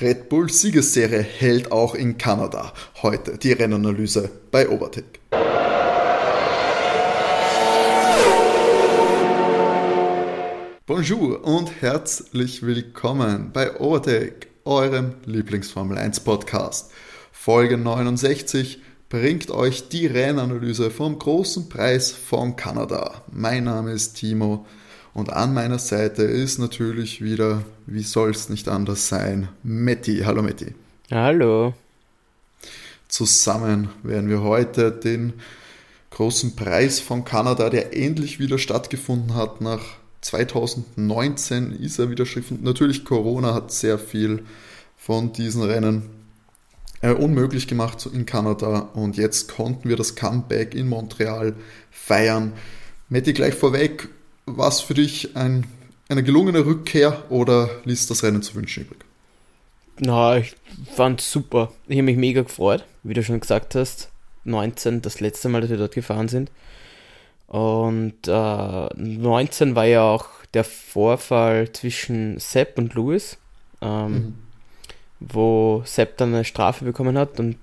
Red Bull Siegesserie hält auch in Kanada. Heute die Rennanalyse bei Overtake. Bonjour und herzlich willkommen bei Overtake, eurem Lieblingsformel 1 Podcast. Folge 69 bringt euch die Rennanalyse vom großen Preis von Kanada. Mein Name ist Timo. Und an meiner Seite ist natürlich wieder, wie soll es nicht anders sein, Metti. Hallo Metti. Hallo. Zusammen werden wir heute den großen Preis von Kanada, der endlich wieder stattgefunden hat. Nach 2019 ist er wieder stattgefunden. Natürlich Corona hat sehr viel von diesen Rennen unmöglich gemacht in Kanada. Und jetzt konnten wir das Comeback in Montreal feiern. Metti, gleich vorweg. Was für dich eine gelungene Rückkehr oder ließ das Rennen zu wünschen übrig? Na, ich fand's super. Ich habe mich mega gefreut, wie du schon gesagt hast. 19, das letzte Mal, dass wir dort gefahren sind. Und 19 war ja auch der Vorfall zwischen Seb und Lewis, wo Seb dann eine Strafe bekommen hat und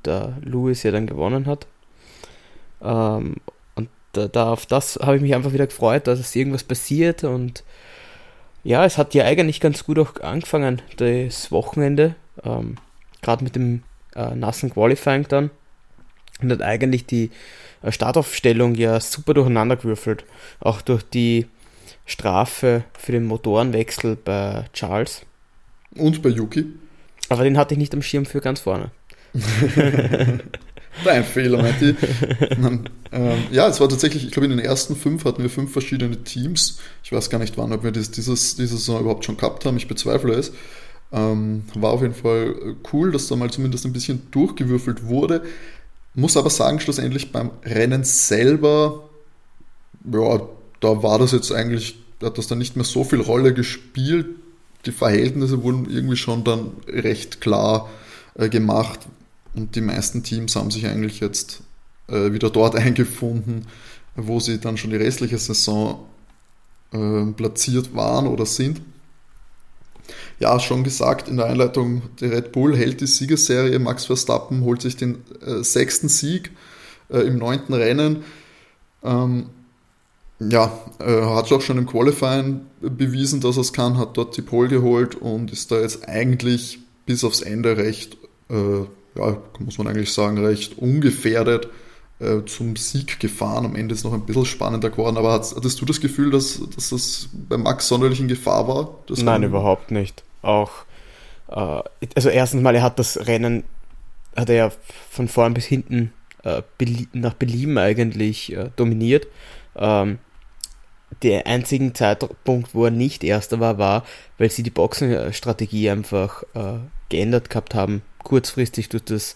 Lewis ja dann gewonnen hat. Auf das habe ich mich einfach wieder gefreut, dass es irgendwas passiert, und ja, es hat ja eigentlich ganz gut auch angefangen, das Wochenende, gerade mit dem nassen Qualifying dann, und hat eigentlich die Startaufstellung ja super durcheinander gewürfelt, auch durch die Strafe für den Motorenwechsel bei Charles. Und bei Yuki. Aber den hatte ich nicht am Schirm für ganz vorne. Dein Fehler, Matti. Ja, es war tatsächlich, ich glaube, in den ersten 5 hatten wir 5 verschiedene Teams. Ich weiß gar nicht, wann, ob wir das diese Saison überhaupt schon gehabt haben. Ich bezweifle es. War auf jeden Fall cool, dass da mal zumindest ein bisschen durchgewürfelt wurde. Muss aber sagen, schlussendlich beim Rennen selber, ja, da war das jetzt eigentlich, hat das dann nicht mehr so viel Rolle gespielt. Die Verhältnisse wurden irgendwie schon dann recht klar gemacht. Und die meisten Teams haben sich eigentlich jetzt wieder dort eingefunden, wo sie dann schon die restliche Saison platziert waren oder sind. Ja, schon gesagt in der Einleitung, der Red Bull hält die Siegesserie. Max Verstappen holt sich den 6. Sieg im 9. Rennen. Hat auch schon im Qualifying bewiesen, dass er es kann, hat dort die Pole geholt und ist da jetzt eigentlich bis aufs Ende recht muss man eigentlich sagen, recht ungefährdet zum Sieg gefahren. Am Ende ist noch ein bisschen spannender geworden, aber hattest du das Gefühl, dass das bei Max sonderlich in Gefahr war? Nein, überhaupt nicht. Auch, also erstens mal, er hat das Rennen, hat er ja von vorn bis hinten nach Belieben eigentlich dominiert. Der einzige Zeitpunkt, wo er nicht Erster war, weil sie die Boxenstrategie einfach geändert gehabt haben, kurzfristig durch das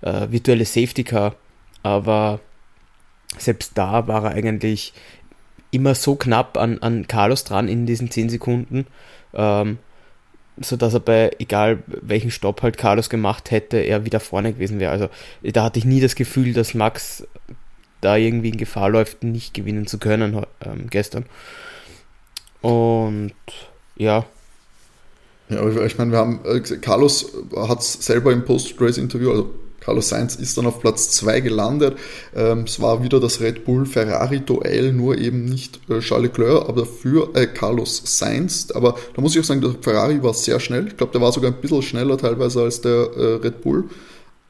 virtuelle Safety Car, aber selbst da war er eigentlich immer so knapp an Carlos dran in diesen 10 Sekunden, sodass er bei egal welchen Stopp halt Carlos gemacht hätte, er wieder vorne gewesen wäre. Also da hatte ich nie das Gefühl, dass Max da irgendwie in Gefahr läuft, nicht gewinnen zu können gestern. Und ja, ich meine, wir haben Carlos hat es selber im Post-Race-Interview, also Carlos Sainz ist dann auf Platz 2 gelandet. Es war wieder das Red Bull-Ferrari-Duell, nur eben nicht Charles Leclerc, aber dafür Carlos Sainz. Aber da muss ich auch sagen, der Ferrari war sehr schnell. Ich glaube, der war sogar ein bisschen schneller teilweise als der Red Bull.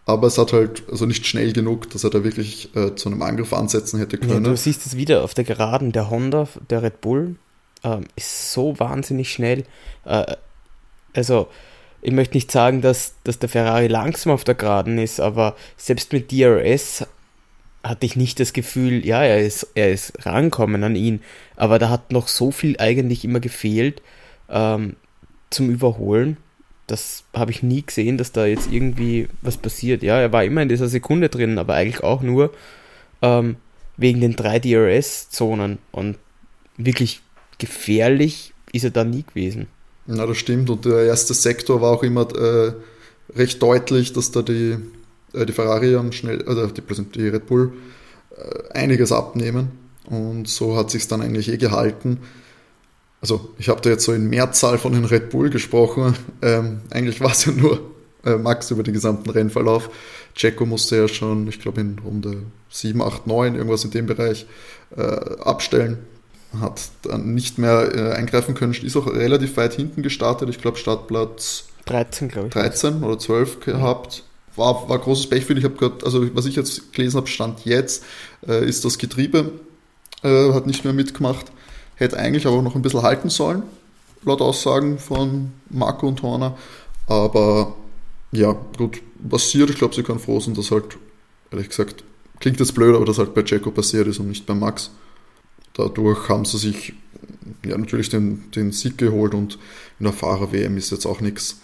Aber es hat halt also nicht schnell genug, dass er da wirklich zu einem Angriff ansetzen hätte können. Ja, du siehst es wieder auf der Geraden. Der Honda, der Red Bull, ist so wahnsinnig schnell. Also, ich möchte nicht sagen, dass der Ferrari langsam auf der Geraden ist, aber selbst mit DRS hatte ich nicht das Gefühl, ja, er ist rankommen an ihn, aber da hat noch so viel eigentlich immer gefehlt zum Überholen. Das habe ich nie gesehen, dass da jetzt irgendwie was passiert. Ja, er war immer in dieser Sekunde drin, aber eigentlich auch nur wegen den 3 DRS-Zonen, und wirklich gefährlich ist er da nie gewesen. Na, das stimmt. Und der erste Sektor war auch immer recht deutlich, dass da die Ferrari am schnell, oder die Red Bull einiges abnehmen. Und so hat sich es dann eigentlich gehalten. also ich habe da jetzt so in Mehrzahl von den Red Bull gesprochen, eigentlich war es ja nur Max über den gesamten Rennverlauf. Checo musste ja schon, ich glaube in Runde 7, 8, 9, irgendwas in dem Bereich, abstellen. Hat dann nicht mehr eingreifen können, ist auch relativ weit hinten gestartet, ich glaube Startplatz 13, glaube ich. 13 oder 12 gehabt. War großes Pech für ihn. Ich habe gehört, also was ich jetzt gelesen habe, Stand jetzt, ist das Getriebe, hat nicht mehr mitgemacht, hätte eigentlich aber noch ein bisschen halten sollen, laut Aussagen von Marco und Horner, aber ja, gut, passiert, ich glaube, sie können froh sein, dass halt, ehrlich gesagt, klingt jetzt blöd, aber dass halt bei Checo passiert ist und nicht bei Max. Dadurch haben sie sich ja natürlich den Sieg geholt und in der Fahrer-WM ist jetzt auch nichts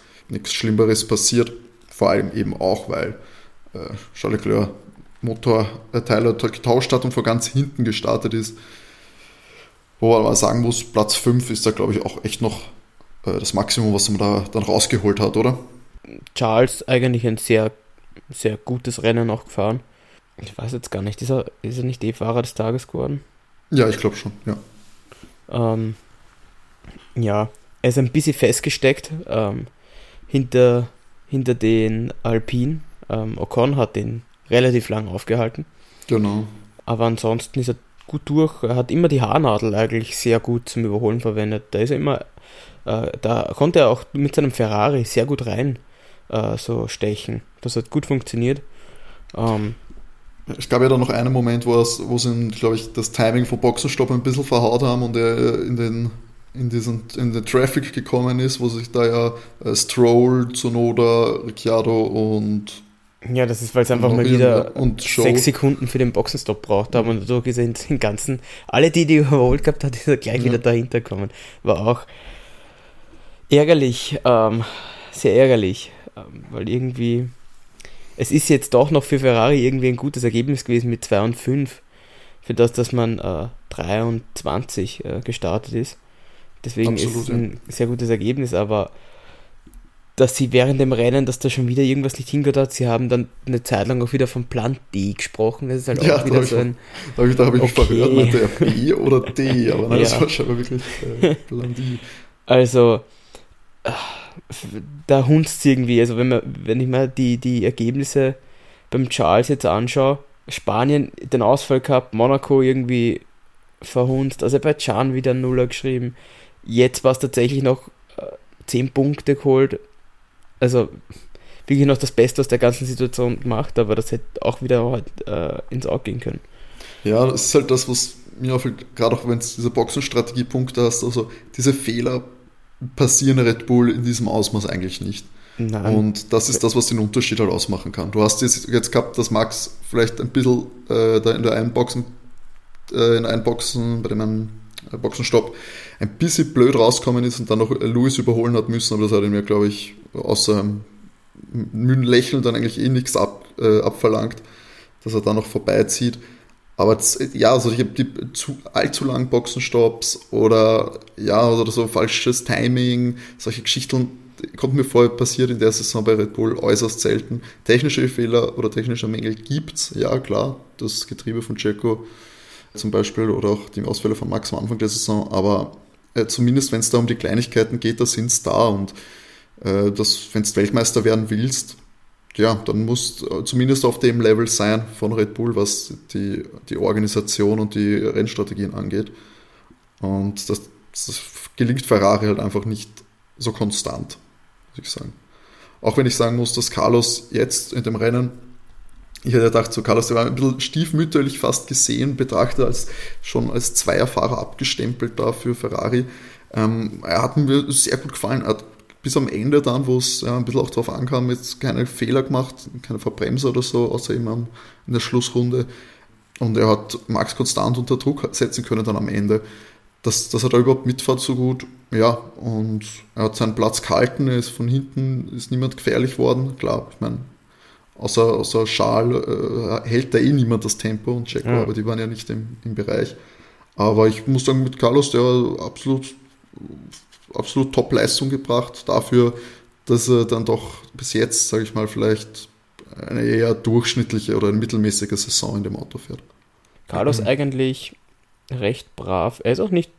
Schlimmeres passiert. Vor allem eben auch, weil Charles Leclerc Motorteile getauscht hat und von ganz hinten gestartet ist. Wo man sagen muss, Platz 5 ist da, glaube ich, auch echt noch das Maximum, was man da dann rausgeholt hat, oder? Charles eigentlich ein sehr, sehr gutes Rennen auch gefahren. Ich weiß jetzt gar nicht, ist er nicht E-Fahrer des Tages geworden? Ja, ich glaube schon, ja. Ja, er ist ein bisschen festgesteckt hinter den Alpine. Ocon hat den relativ lang aufgehalten. Genau. Aber ansonsten ist er gut durch. Er hat immer die Haarnadel eigentlich sehr gut zum Überholen verwendet. Da ist er immer, da konnte er auch mit seinem Ferrari sehr gut rein so stechen. Das hat gut funktioniert. Es gab ja dann noch einen Moment, wo sie, glaube ich, das Timing vom Boxenstopp ein bisschen verhaut haben und er in den Traffic gekommen ist, wo sich da ja Stroll, Tsunoda, Ricciardo und... Ja, das ist, weil es einfach mal wieder 6 Sekunden für den Boxenstopp braucht haben und dadurch ist er den ganzen... Alle, die überholt gehabt hat, ist er gleich wieder dahinter gekommen. War auch ärgerlich, sehr ärgerlich, weil irgendwie... Es ist jetzt doch noch für Ferrari irgendwie ein gutes Ergebnis gewesen mit 2 und 5, für das, dass man 23 gestartet ist. Deswegen absolut, ist es ein sehr gutes Ergebnis, aber dass sie während dem Rennen, dass da schon wieder irgendwas nicht hingehört hat, sie haben dann eine Zeit lang auch wieder von Plan D gesprochen. Das ist halt auch ja, wieder so ein... Da habe ich mich verhört, meinte er B oder D, aber nein, das war schon wirklich Plan D. Also... Da hunzt es irgendwie, also wenn ich mir die Ergebnisse beim Charles jetzt anschaue, Spanien den Ausfall gehabt, Monaco irgendwie verhunzt, Aserbaidschan wieder ein Nuller geschrieben, jetzt war es tatsächlich noch 10 Punkte geholt, also wirklich noch das Beste aus der ganzen Situation gemacht, aber das hätte auch wieder halt, ins Auge gehen können. Ja, das ist halt das, was mir auffällt, gerade auch wenn es diese Boxenstrategiepunkte hast, also diese Fehler passieren Red Bull in diesem Ausmaß eigentlich nicht. Nein. Und das ist das, was den Unterschied halt ausmachen kann. Du hast jetzt gehabt, dass Max vielleicht ein bisschen da bei dem Boxenstopp ein bisschen blöd rausgekommen ist und dann noch Lewis überholen hat müssen, aber das hat ihm ja, glaube ich, außer einem müden Lächeln dann eigentlich nichts abverlangt, dass er da noch vorbeizieht. Aber ja, also ich habe die allzu langen Boxenstopps oder so falsches Timing, solche Geschichten, kommt mir vor, passiert in der Saison bei Red Bull äußerst selten. Technische Fehler oder technische Mängel gibt's, ja klar, das Getriebe von Checo zum Beispiel oder auch die Ausfälle von Max am Anfang der Saison, aber zumindest wenn es da um die Kleinigkeiten geht, da sind es da und wenn du Weltmeister werden willst, ja, dann musst zumindest auf dem Level sein von Red Bull, was die Organisation und die Rennstrategien angeht. Und das gelingt Ferrari halt einfach nicht so konstant, muss ich sagen. Auch wenn ich sagen muss, dass Carlos jetzt in dem Rennen, ich hätte gedacht, so Carlos, der war ein bisschen stiefmütterlich fast gesehen, betrachtet als Zweierfahrer abgestempelt da für Ferrari. Er hat mir sehr gut gefallen, er hat bis am Ende dann, wo es ein bisschen auch drauf ankam, jetzt keine Fehler gemacht, keine Verbremser oder so, außer eben in der Schlussrunde. Und er hat Max konstant unter Druck setzen können dann am Ende. Das hat er überhaupt mitfahrt so gut. Ja, und er hat seinen Platz gehalten, er ist von hinten, ist niemand gefährlich worden. Klar, ich meine, außer Charles hält da niemand das Tempo und Checo, ja. Aber die waren ja nicht im Bereich. Aber ich muss sagen, mit Carlos, der war absolut Top-Leistung gebracht, dafür, dass er dann doch bis jetzt, sage ich mal, vielleicht eine eher durchschnittliche oder eine mittelmäßige Saison in dem Auto fährt. Carlos eigentlich recht brav. Er ist auch nicht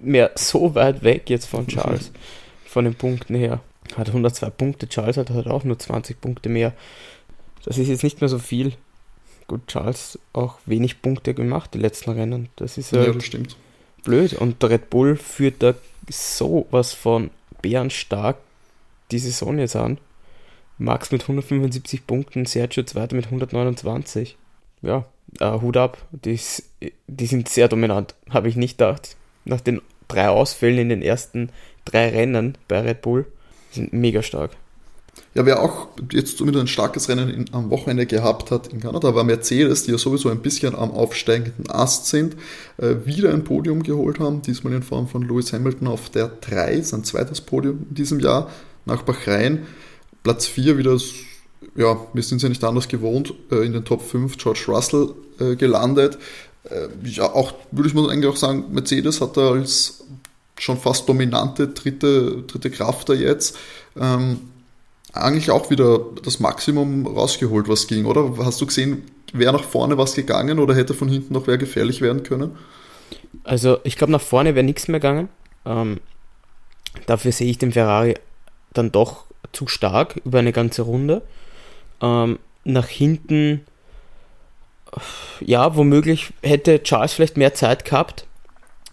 mehr so weit weg jetzt von Charles, von den Punkten her. Hat 102 Punkte, Charles hat halt auch nur 20 Punkte mehr. Das ist jetzt nicht mehr so viel. Gut, Charles auch wenig Punkte gemacht, die letzten Rennen. Das ist ja, das stimmt. Blöd. Und der Red Bull führt da sowas von bärenstark die Saison jetzt an. Max mit 175 Punkten, Sergio Zweiter mit 129. Ja, Hut ab. Die sind sehr dominant, habe ich nicht gedacht. Nach den 3 Ausfällen in den ersten 3 Rennen bei Red Bull sind mega stark. Ja, wer auch jetzt zumindest ein starkes Rennen am Wochenende gehabt hat in Kanada, war Mercedes, die ja sowieso ein bisschen am aufsteigenden Ast sind, wieder ein Podium geholt haben, diesmal in Form von Lewis Hamilton auf der 3, sein zweites Podium in diesem Jahr, nach Bahrain. Platz 4 wieder, ja, wir sind es ja nicht anders gewohnt, in den Top 5 George Russell gelandet. Ja, auch würde ich mal eigentlich auch sagen, Mercedes hat da als schon fast dominante dritte Kraft da jetzt eigentlich auch wieder das Maximum rausgeholt, was ging, oder? Hast du gesehen, wäre nach vorne was gegangen oder hätte von hinten noch wer gefährlich werden können? Also ich glaube, nach vorne wäre nichts mehr gegangen. Dafür sehe ich den Ferrari dann doch zu stark über eine ganze Runde. Nach hinten, ja, womöglich hätte Charles vielleicht mehr Zeit gehabt.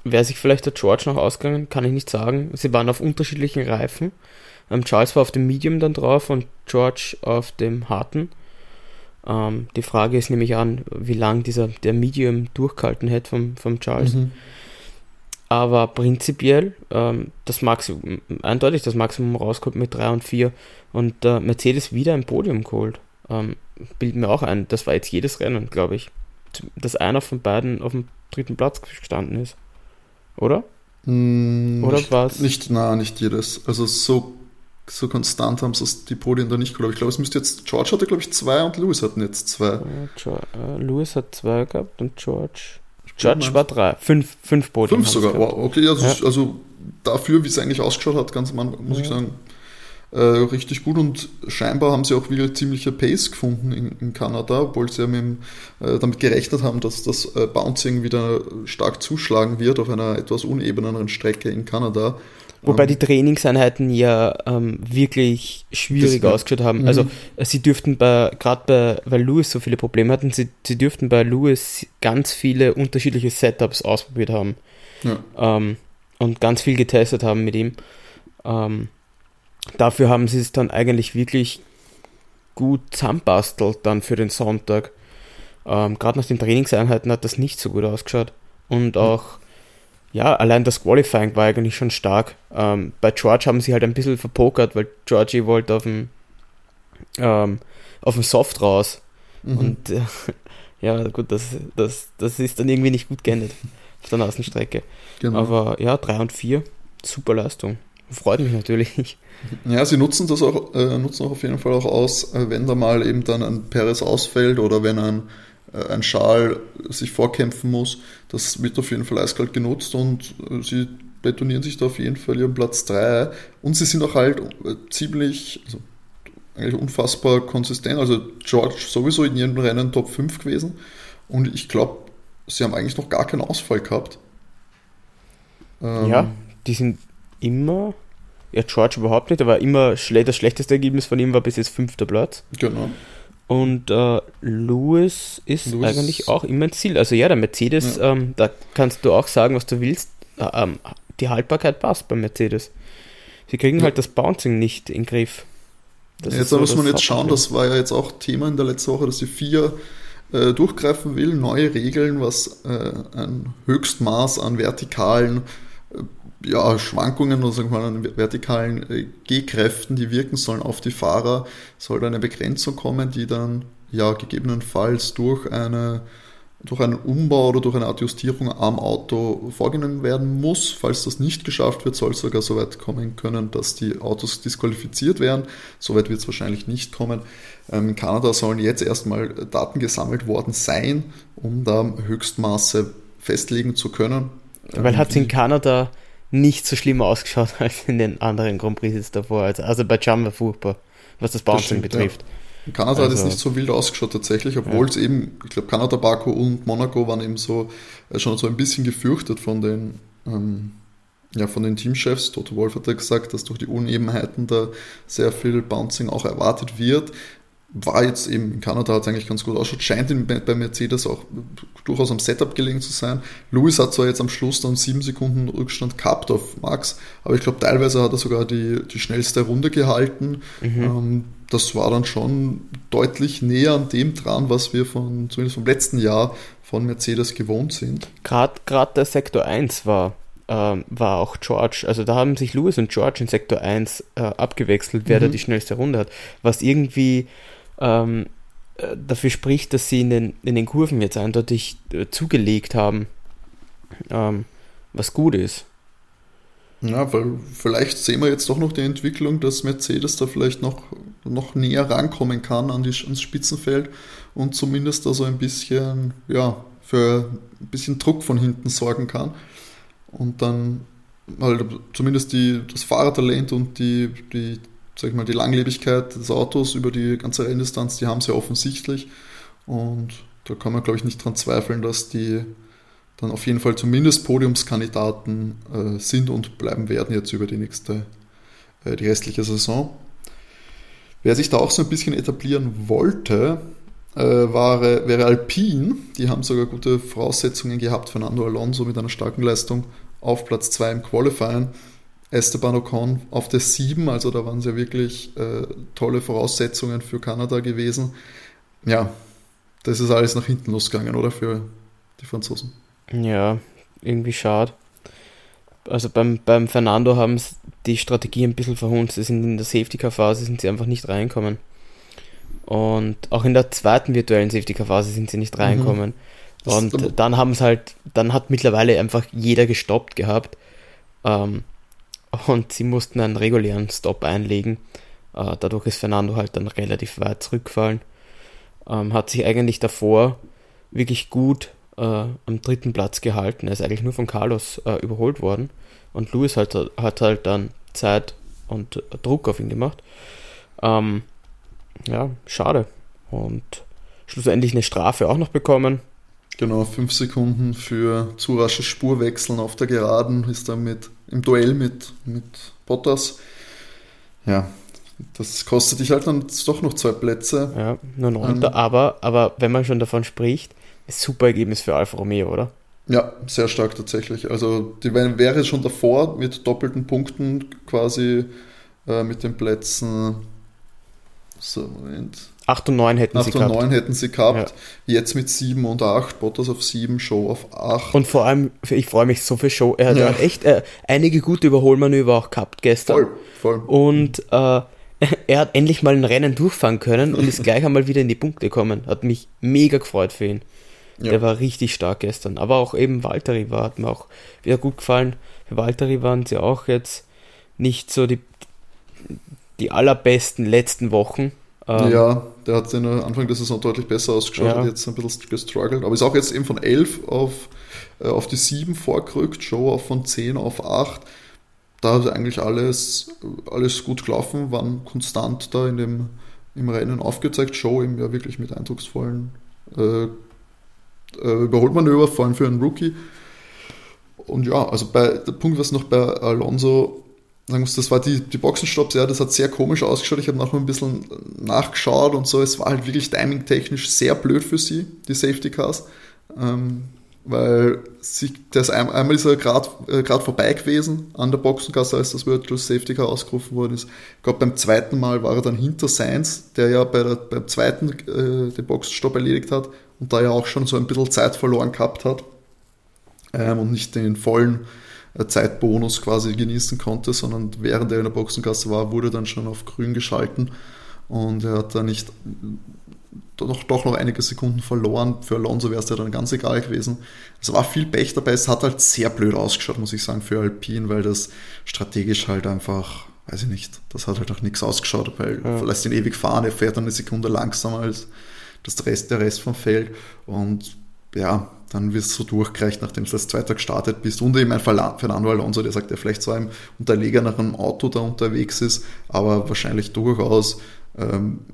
Wäre sich vielleicht der George noch ausgegangen, kann ich nicht sagen. Sie waren auf unterschiedlichen Reifen. Charles war auf dem Medium dann drauf und George auf dem harten. Die Frage ist nämlich an, wie lange der Medium durchgehalten hätte vom Charles. Mhm. Aber prinzipiell das Maximum, eindeutig das Maximum rausgeholt mit 3 und 4 und Mercedes wieder ein Podium geholt. Bild mir auch ein, das war jetzt jedes Rennen, glaube ich, dass einer von beiden auf dem dritten Platz gestanden ist. Oder? Oder was? Nicht jedes. Also so konstant haben sie die Podien da nicht, glaube ich. Ich glaube, es müsste jetzt, George hatte, glaube ich, 2 und Lewis hatten jetzt 2. Lewis hat 2 gehabt und George war 3. 5 Podien. 5 sogar, wow, okay. Also, ja. Also dafür, wie es eigentlich ausgeschaut hat, ganz am Anfang, muss ich sagen, richtig gut, und scheinbar haben sie auch wieder ziemliche Pace gefunden in Kanada, obwohl sie ja damit gerechnet haben, dass das Bouncing wieder stark zuschlagen wird auf einer etwas unebeneren Strecke in Kanada. Wobei die Trainingseinheiten ja wirklich schwierig ausgeschaut haben. Mhm. Also sie dürften weil Lewis so viele Probleme hatten, sie dürften bei Lewis ganz viele unterschiedliche Setups ausprobiert haben, ja. Und ganz viel getestet haben mit ihm. Dafür haben sie es dann eigentlich wirklich gut zusammenbastelt dann für den Sonntag. Gerade nach den Trainingseinheiten hat das nicht so gut ausgeschaut. Und auch, ja, allein das Qualifying war eigentlich schon stark. Bei George haben sie halt ein bisschen verpokert, weil Georgie wollte auf dem Soft raus. Mhm. Und ja, gut, das ist dann irgendwie nicht gut geendet auf der Außenstrecke. Genau. Aber ja, 3 und 4, super Leistung. Freut mich natürlich. Ja, sie nutzen das auch, auf jeden Fall auch aus, wenn da mal eben dann ein Perez ausfällt oder wenn ein Charles sich vorkämpfen muss. Das wird auf jeden Fall eiskalt genutzt und sie betonieren sich da auf jeden Fall ihren Platz 3. Und sie sind auch halt ziemlich, also eigentlich unfassbar konsistent. Also George sowieso in jedem Rennen Top 5 gewesen und ich glaube, sie haben eigentlich noch gar keinen Ausfall gehabt. Ja, die sind immer, ja, George überhaupt nicht, aber immer das schlechteste Ergebnis von ihm war bis jetzt 5. Platz. Genau. Und Lewis ist eigentlich auch immer ein Ziel. Also ja, der Mercedes, ja. Da kannst du auch sagen, was du willst. Die Haltbarkeit passt bei Mercedes. Sie kriegen halt das Bouncing nicht in den Griff. Das jetzt muss man jetzt schauen, das war ja jetzt auch Thema in der letzten Woche, dass die FIA durchgreifen will, neue Regeln, was ein Höchstmaß an vertikalen Schwankungen oder sagen wir mal an vertikalen G-Kräften, die wirken sollen auf die Fahrer, soll da eine Begrenzung kommen, die dann gegebenenfalls durch einen Umbau oder durch eine Adjustierung am Auto vorgenommen werden muss. Falls das nicht geschafft wird, soll es sogar so weit kommen können, dass die Autos disqualifiziert werden. So weit wird es wahrscheinlich nicht kommen. In Kanada sollen jetzt erstmal Daten gesammelt worden sein, um da Höchstmaße festlegen zu können. Weil hat es in Kanada nicht so schlimm ausgeschaut als in den anderen Grand Prix davor. Also bei Jam war furchtbar, was das Bouncing betrifft. Ja. In Kanada hat es nicht so wild ausgeschaut tatsächlich, obwohl es eben, ich glaube, Kanada, Baku und Monaco waren eben so schon so ein bisschen gefürchtet von den ja, von den Teamchefs, Toto Wolff hat ja gesagt, dass durch die Unebenheiten da sehr viel Bouncing auch erwartet wird. War jetzt eben in Kanada, hat es eigentlich ganz gut ausschaut, scheint ihm bei Mercedes auch durchaus am Setup gelegen zu sein. Lewis hat zwar jetzt am Schluss dann 7 Sekunden Rückstand gehabt auf Max, aber ich glaube teilweise hat er sogar die schnellste Runde gehalten. Das war dann schon deutlich näher an dem dran, was wir zumindest vom letzten Jahr von Mercedes gewohnt sind. Gerade der Sektor 1 war auch George, also da haben sich Lewis und George in Sektor 1 abgewechselt, wer da die schnellste Runde hat, was irgendwie dafür spricht, dass sie in den Kurven jetzt eindeutig zugelegt haben, was gut ist. Ja, weil vielleicht sehen wir jetzt doch noch die Entwicklung, dass Mercedes da vielleicht noch näher rankommen kann ans Spitzenfeld und zumindest da so ein bisschen, ja, für ein bisschen Druck von hinten sorgen kann und dann halt zumindest das Fahrertalent und die sag ich mal, die Langlebigkeit des Autos über die ganze Renndistanz, die haben sie ja offensichtlich. Und da kann man, glaube ich, nicht dran zweifeln, dass die dann auf jeden Fall zumindest Podiumskandidaten sind und bleiben werden jetzt über die restliche Saison. Wer sich da auch so ein bisschen etablieren wollte, wäre Alpine. Die haben sogar gute Voraussetzungen gehabt. Fernando Alonso mit einer starken Leistung auf Platz 2 im Qualifying. Esteban Ocon auf der 7, also da waren es ja wirklich tolle Voraussetzungen für Kanada gewesen. Ja, das ist alles nach hinten losgegangen, oder, für die Franzosen? Ja, irgendwie schade. Also beim Fernando haben sie die Strategie ein bisschen verhunzt. Sie sind in der Safety-Car-Phase, sind sie einfach nicht reinkommen. Und auch in der zweiten virtuellen Safety-Car-Phase sind sie nicht reinkommen. Und dann hat mittlerweile einfach jeder gestoppt gehabt. Und sie mussten einen regulären Stop einlegen. Dadurch ist Fernando halt dann relativ weit zurückgefallen. Hat sich eigentlich davor wirklich gut am dritten Platz gehalten. Er ist eigentlich nur von Carlos überholt worden. Und Lewis hat halt dann Zeit und Druck auf ihn gemacht. Ja, schade. Und schlussendlich eine Strafe auch noch bekommen. Genau, 5 Sekunden für zu rasches Spurwechseln auf der Geraden ist dann im Duell mit Bottas. Ja, das kostet dich halt dann doch noch 2 Plätze. Ja, nur 9. Aber wenn man schon davon spricht, ist super Ergebnis für Alfa Romeo, oder? Ja, sehr stark tatsächlich. Also die wäre schon davor mit doppelten Punkten quasi mit den Plätzen. So, Moment. 8 und 9 hätten sie gehabt. 8 und 9 hätten sie gehabt. Ja. Jetzt mit 7 und 8. Bottas auf 7, Show auf 8. Und vor allem, ich freue mich so für Show. Er hat ja echt einige gute Überholmanöver auch gehabt gestern. Voll. Und er hat endlich mal ein Rennen durchfahren können und ist gleich einmal wieder in die Punkte gekommen. Hat mich mega gefreut für ihn. Ja. Der war richtig stark gestern. Aber auch eben Valtteri hat mir auch wieder gut gefallen. Für Valtteri waren sie auch jetzt nicht so die allerbesten letzten Wochen. Ja, der hat den Anfang der Saison deutlich besser ausgeschaut, hat jetzt ein bisschen gestruggelt, aber ist auch jetzt eben von 11 auf die 7 vorgerückt, Show auch von 10 auf 8, da hat eigentlich alles gut gelaufen, waren konstant da im Rennen aufgezeigt, Show eben ja wirklich mit eindrucksvollen Überholmanöver, vor allem für einen Rookie. Und ja, also der Punkt, was noch bei Alonso, das war die Boxenstopps, ja, das hat sehr komisch ausgeschaut. Ich habe nachher ein bisschen nachgeschaut und so. Es war halt wirklich timingtechnisch sehr blöd für sie, die Safety Cars. Weil einmal ist er gerade vorbei gewesen an der Boxengasse, als das Virtual Safety Car ausgerufen worden ist. Ich glaube, beim zweiten Mal war er dann hinter Sainz, der ja beim zweiten den Boxenstopp erledigt hat und da ja auch schon so ein bisschen Zeit verloren gehabt hat und nicht den vollen Zeitbonus quasi genießen konnte, sondern während er in der Boxengasse war, wurde dann schon auf grün geschalten und er hat da doch noch einige Sekunden verloren. Für Alonso wäre es ja dann ganz egal gewesen. Es war viel Pech dabei, es hat halt sehr blöd ausgeschaut, muss ich sagen, für Alpine, weil das strategisch halt einfach, weiß ich nicht, das hat halt auch nichts ausgeschaut, weil er lässt ihn ewig fahren, er fährt dann eine Sekunde langsamer als der Rest vom Feld und ja, dann wirst du so durchgereicht, nachdem du das 2 Tage gestartet bist. Und eben ein Fernando Alonso, der sagt, der vielleicht zwar im Unterleger nach einem Auto da unterwegs ist, aber wahrscheinlich durchaus einen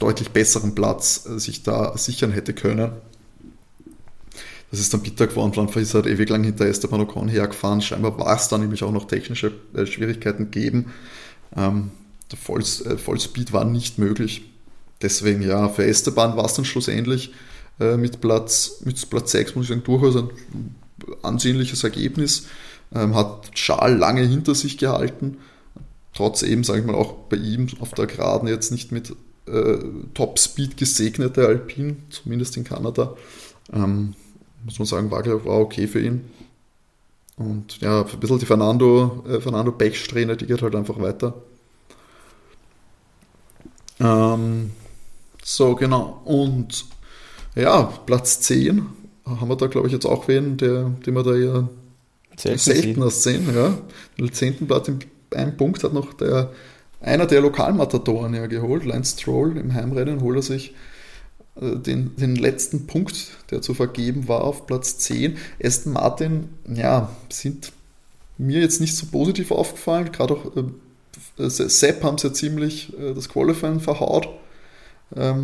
deutlich besseren Platz sich da sichern hätte können. Das ist dann bitter geworden, Flandern ist halt ewig lang hinter Esteban Ocon hergefahren, scheinbar war es dann nämlich auch noch technische Schwierigkeiten gegeben. Der Vollspeed war nicht möglich. Deswegen ja, für Esteban war es dann schlussendlich mit Platz 6, muss ich sagen, durchaus ein ansehnliches Ergebnis. Hat Charles lange hinter sich gehalten, trotz eben, sage ich mal, auch bei ihm auf der Geraden jetzt nicht mit Top-Speed gesegnete Alpine, zumindest in Kanada. Muss man sagen, war okay für ihn. Und ja, ein bisschen die Fernando Pechsträhne, die geht halt einfach weiter. So, genau. Und ja, Platz 10 haben wir da, glaube ich, jetzt auch wen, den wir da eher seltener sehen. Ja. Den 10. Platz in einem Punkt hat noch einer der Lokalmatadoren ja geholt, Lance Stroll. Im Heimrennen holt er sich den letzten Punkt, der zu vergeben war, auf Platz 10. Aston Martin, ja, sind mir jetzt nicht so positiv aufgefallen. Gerade auch Seb haben sie ja ziemlich das Qualifying verhaut. Was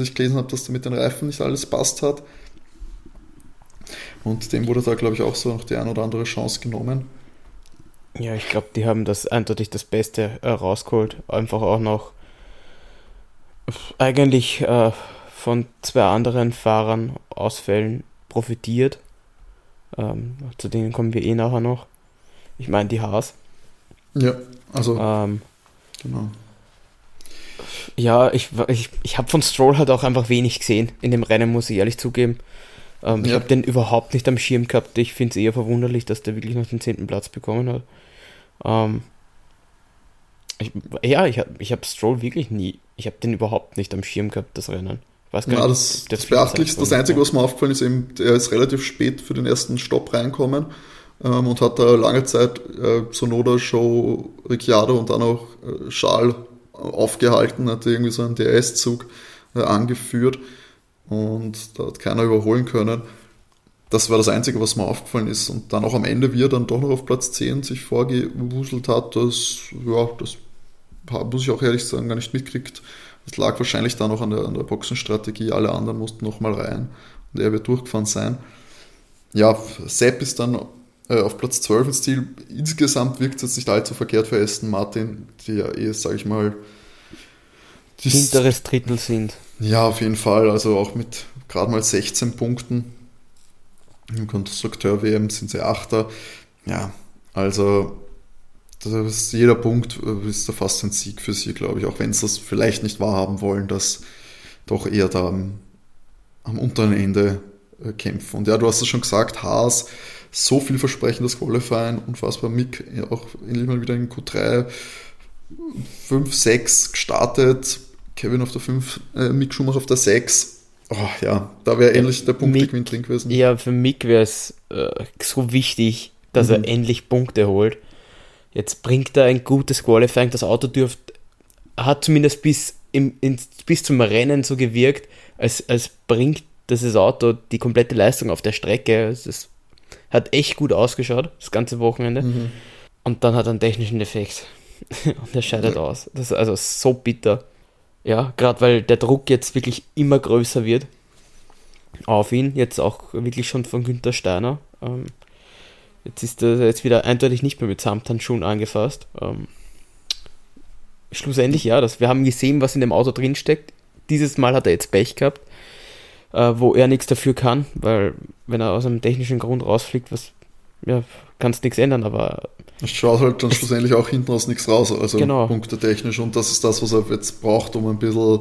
ich gelesen habe, dass da mit den Reifen nicht alles passt hat. Und dem wurde da, glaube ich, auch so noch die ein oder andere Chance genommen. Ja, ich glaube, die haben das eindeutig das Beste rausgeholt. Einfach auch noch eigentlich von zwei anderen Fahrern Ausfällen profitiert. Zu denen kommen wir nachher noch. Ich meine die Haas. Ja, also genau. Ja, ich habe von Stroll halt auch einfach wenig gesehen in dem Rennen, muss ich ehrlich zugeben. Ich habe den überhaupt nicht am Schirm gehabt. Ich finde es eher verwunderlich, dass der wirklich noch den 10. Platz bekommen hat. Ich habe Stroll wirklich nie. Ich habe den überhaupt nicht am Schirm gehabt, das Rennen. Weiß gar nicht, das Beachtlichste, das Einzige, was mir aufgefallen ist, eben, er ist relativ spät für den ersten Stopp reinkommen und hat da lange Zeit Sonoda, Show, Ricciardo und dann auch Charles aufgehalten, hat irgendwie so einen DRS-Zug angeführt und da hat keiner überholen können. Das war das Einzige, was mir aufgefallen ist. Und dann auch am Ende, wie er dann doch noch auf Platz 10 sich vorgewuselt hat, das muss ich auch ehrlich sagen, gar nicht mitkriegt. Das lag wahrscheinlich dann auch an der Boxenstrategie. Alle anderen mussten nochmal rein und er wird durchgefahren sein. Ja, Sepp ist dann auf Platz 12 im Stil. Insgesamt wirkt es jetzt nicht allzu verkehrt für Aston Martin, die ja sage ich mal, hinteres Drittel sind. Ja, auf jeden Fall. Also auch mit gerade mal 16 Punkten. Im Konstrukteur-WM sind sie Achter. Ja, also jeder Punkt ist da fast ein Sieg für sie, glaube ich, auch wenn sie das vielleicht nicht wahrhaben wollen, dass doch eher da am unteren Ende kämpfen. Und ja, du hast es schon gesagt, Haas, so vielversprechendes Qualifying, unfassbar. Mick auch endlich mal wieder in Q3, 5, 6 gestartet, Kevin auf der 5, Mick Schumacher auf der 6. Oh ja, da wäre endlich der Punktegewinn drin gewesen. Ja, für Mick wäre es so wichtig, dass er endlich Punkte holt. Jetzt bringt er ein gutes Qualifying, das Auto hat zumindest bis zum Rennen so gewirkt, als bringt das Auto die komplette Leistung auf der Strecke. Es hat echt gut ausgeschaut, das ganze Wochenende. Mhm. Und dann hat er einen technischen Defekt. Und er scheidet aus. Das ist also so bitter. Ja, gerade weil der Druck jetzt wirklich immer größer wird auf ihn, jetzt auch wirklich schon von Günther Steiner. Jetzt ist er jetzt wieder eindeutig nicht mehr mit Samthandschuhen angefasst. Schlussendlich ja, wir haben gesehen, was in dem Auto drinsteckt. Dieses Mal hat er jetzt Pech gehabt, wo er nichts dafür kann, weil wenn er aus einem technischen Grund rausfliegt, kannst nichts ändern, aber... Es schaut halt dann schlussendlich auch hinten aus nichts raus, also genau. Punktetechnisch. Und das ist das, was er jetzt braucht, um ein bisschen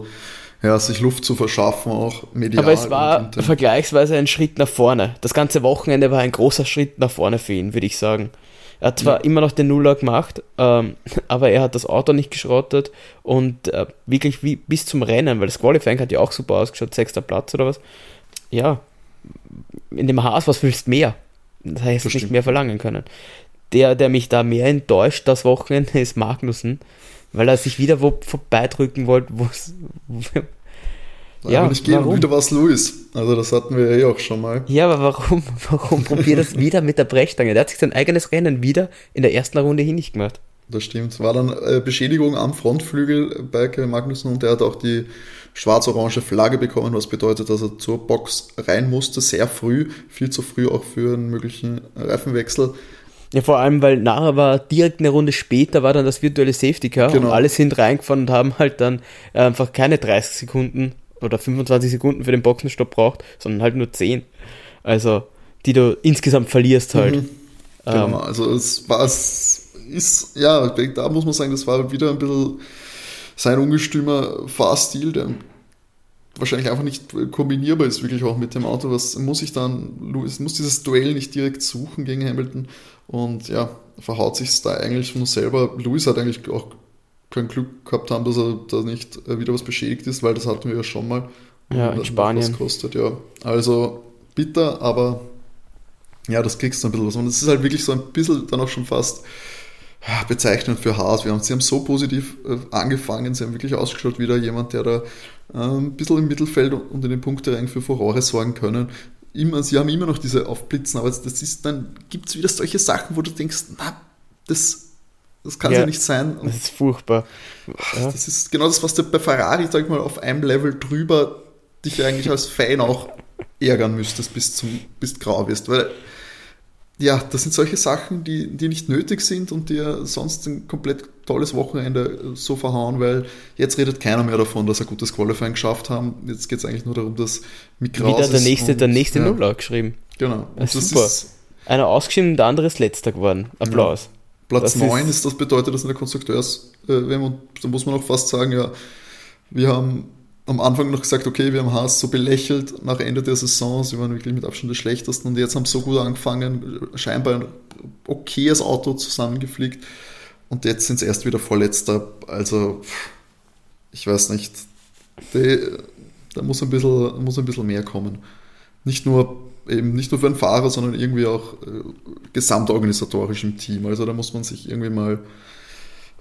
sich Luft zu verschaffen, auch medial. Aber es war vergleichsweise ein Schritt nach vorne. Das ganze Wochenende war ein großer Schritt nach vorne für ihn, würde ich sagen. Er hat zwar immer noch den Nuller gemacht, aber er hat das Auto nicht geschrottet und wirklich bis zum Rennen, weil das Qualifying hat ja auch super ausgeschaut, 6. Platz oder was. Ja, in dem Haas, was willst du mehr? Das heißt, das nicht stimmt. Mehr verlangen können. Der mich da mehr enttäuscht das Wochenende ist Magnussen, weil er sich wieder vorbeidrücken wollte, warum? Wieder war es Lewis. Also das hatten wir ja auch schon mal. Ja, aber warum probiert das wieder mit der Brechstange? Der hat sich sein eigenes Rennen wieder in der ersten Runde hin nicht gemacht. Das stimmt. War dann Beschädigung am Frontflügel bei Magnussen und der hat auch die schwarz-orange Flagge bekommen, was bedeutet, dass er zur Box rein musste, sehr früh, viel zu früh auch für einen möglichen Reifenwechsel. Ja, vor allem, weil nachher war direkt eine Runde später, war dann das virtuelle Safety Car genau. Und alle sind reingefahren und haben halt dann einfach keine 30 Sekunden oder 25 Sekunden für den Boxenstopp braucht, sondern halt nur 10. Also, die du insgesamt verlierst halt. Mhm. Genau, also da muss man sagen, das war wieder ein bisschen sein ungestümer Fahrstil, der wahrscheinlich einfach nicht kombinierbar ist, wirklich auch mit dem Auto. Was muss ich dann, Lewis muss dieses Duell nicht direkt suchen gegen Hamilton und ja, verhaut sich es da eigentlich von selber. Lewis hat eigentlich auch kein Glück gehabt haben, dass er da nicht wieder was beschädigt ist, weil das hatten wir ja schon mal. Ja, in Spanien. Das kostet, ja. Also bitter, aber ja, das kriegst du ein bisschen was. Und es ist halt wirklich so ein bisschen dann auch schon fast bezeichnend für Haas. Sie haben so positiv angefangen, sie haben wirklich ausgeschaut, wieder jemand, der da ein bisschen im Mittelfeld und in den Punkterängen für Furore sorgen können. Sie haben immer noch diese Aufblitzen, aber dann gibt es wieder solche Sachen, wo du denkst, na, das kann ja nicht sein. Und das ist furchtbar. Ja. Das ist genau das, was du bei Ferrari, sag ich mal, auf einem Level drüber dich eigentlich als Fan auch ärgern müsstest, bis grau wirst. Weil, ja, das sind solche Sachen, die nicht nötig sind und die ja sonst ein komplett tolles Wochenende so verhauen, weil jetzt redet keiner mehr davon, dass sie ein gutes Qualifying geschafft haben. Jetzt geht es eigentlich nur darum, dass Mick raus ist. Der nächste Nuller geschrieben. Genau. Das ist super. Einer ausgeschrieben, der andere ist letzter geworden. Applaus. Ja. Platz 9 ist, das bedeutet, dass in der Konstrukteurswärme, und da muss man auch fast sagen, ja, wir haben am Anfang noch gesagt, okay, wir haben Haas so belächelt nach Ende der Saison, sie waren wirklich mit Abstand die schlechtesten und jetzt haben sie so gut angefangen, scheinbar ein okayes Auto zusammengefliegt und jetzt sind sie erst wieder vorletzter, also ich weiß nicht, da muss ein bisschen mehr kommen. Nicht nur für einen Fahrer, sondern irgendwie auch gesamtorganisatorisch im Team. Also da muss man sich irgendwie mal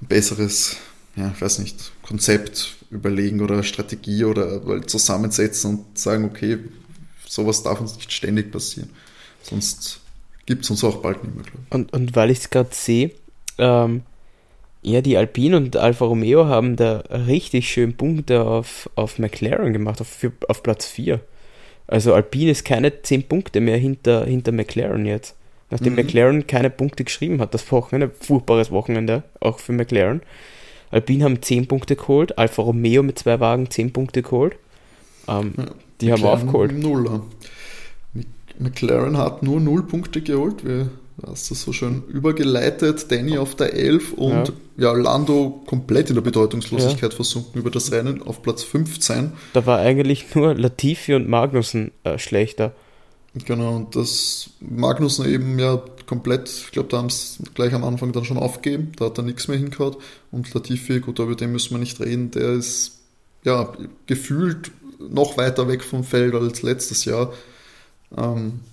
ein besseres, ja, ich weiß nicht, Konzept überlegen oder Strategie oder zusammensetzen und sagen, okay, sowas darf uns nicht ständig passieren. Sonst gibt es uns auch bald nicht mehr, glaube ich. Und weil ich es gerade sehe, die Alpine und Alfa Romeo haben da richtig schön Punkte auf McLaren gemacht, auf Platz 4. Also Alpine ist keine 10 Punkte mehr hinter McLaren jetzt. Nachdem McLaren keine Punkte geschrieben hat, das war ein furchtbares Wochenende, auch für McLaren. Alpine haben 10 Punkte geholt, Alfa Romeo mit 2 Wagen 10 Punkte geholt. Die McLaren haben aufgeholt. Nuller. McLaren hat nur 0 Punkte geholt, du hast das so schön übergeleitet, Danny auf der 11 und ja Lando komplett in der Bedeutungslosigkeit versunken über das Rennen auf Platz 15. Da war eigentlich nur Latifi und Magnussen schlechter. Genau, und das Magnussen eben ja komplett, ich glaube, da haben es gleich am Anfang dann schon aufgegeben, da hat er nichts mehr hingehauen und Latifi, gut, über den müssen wir nicht reden, der ist ja gefühlt noch weiter weg vom Feld als letztes Jahr.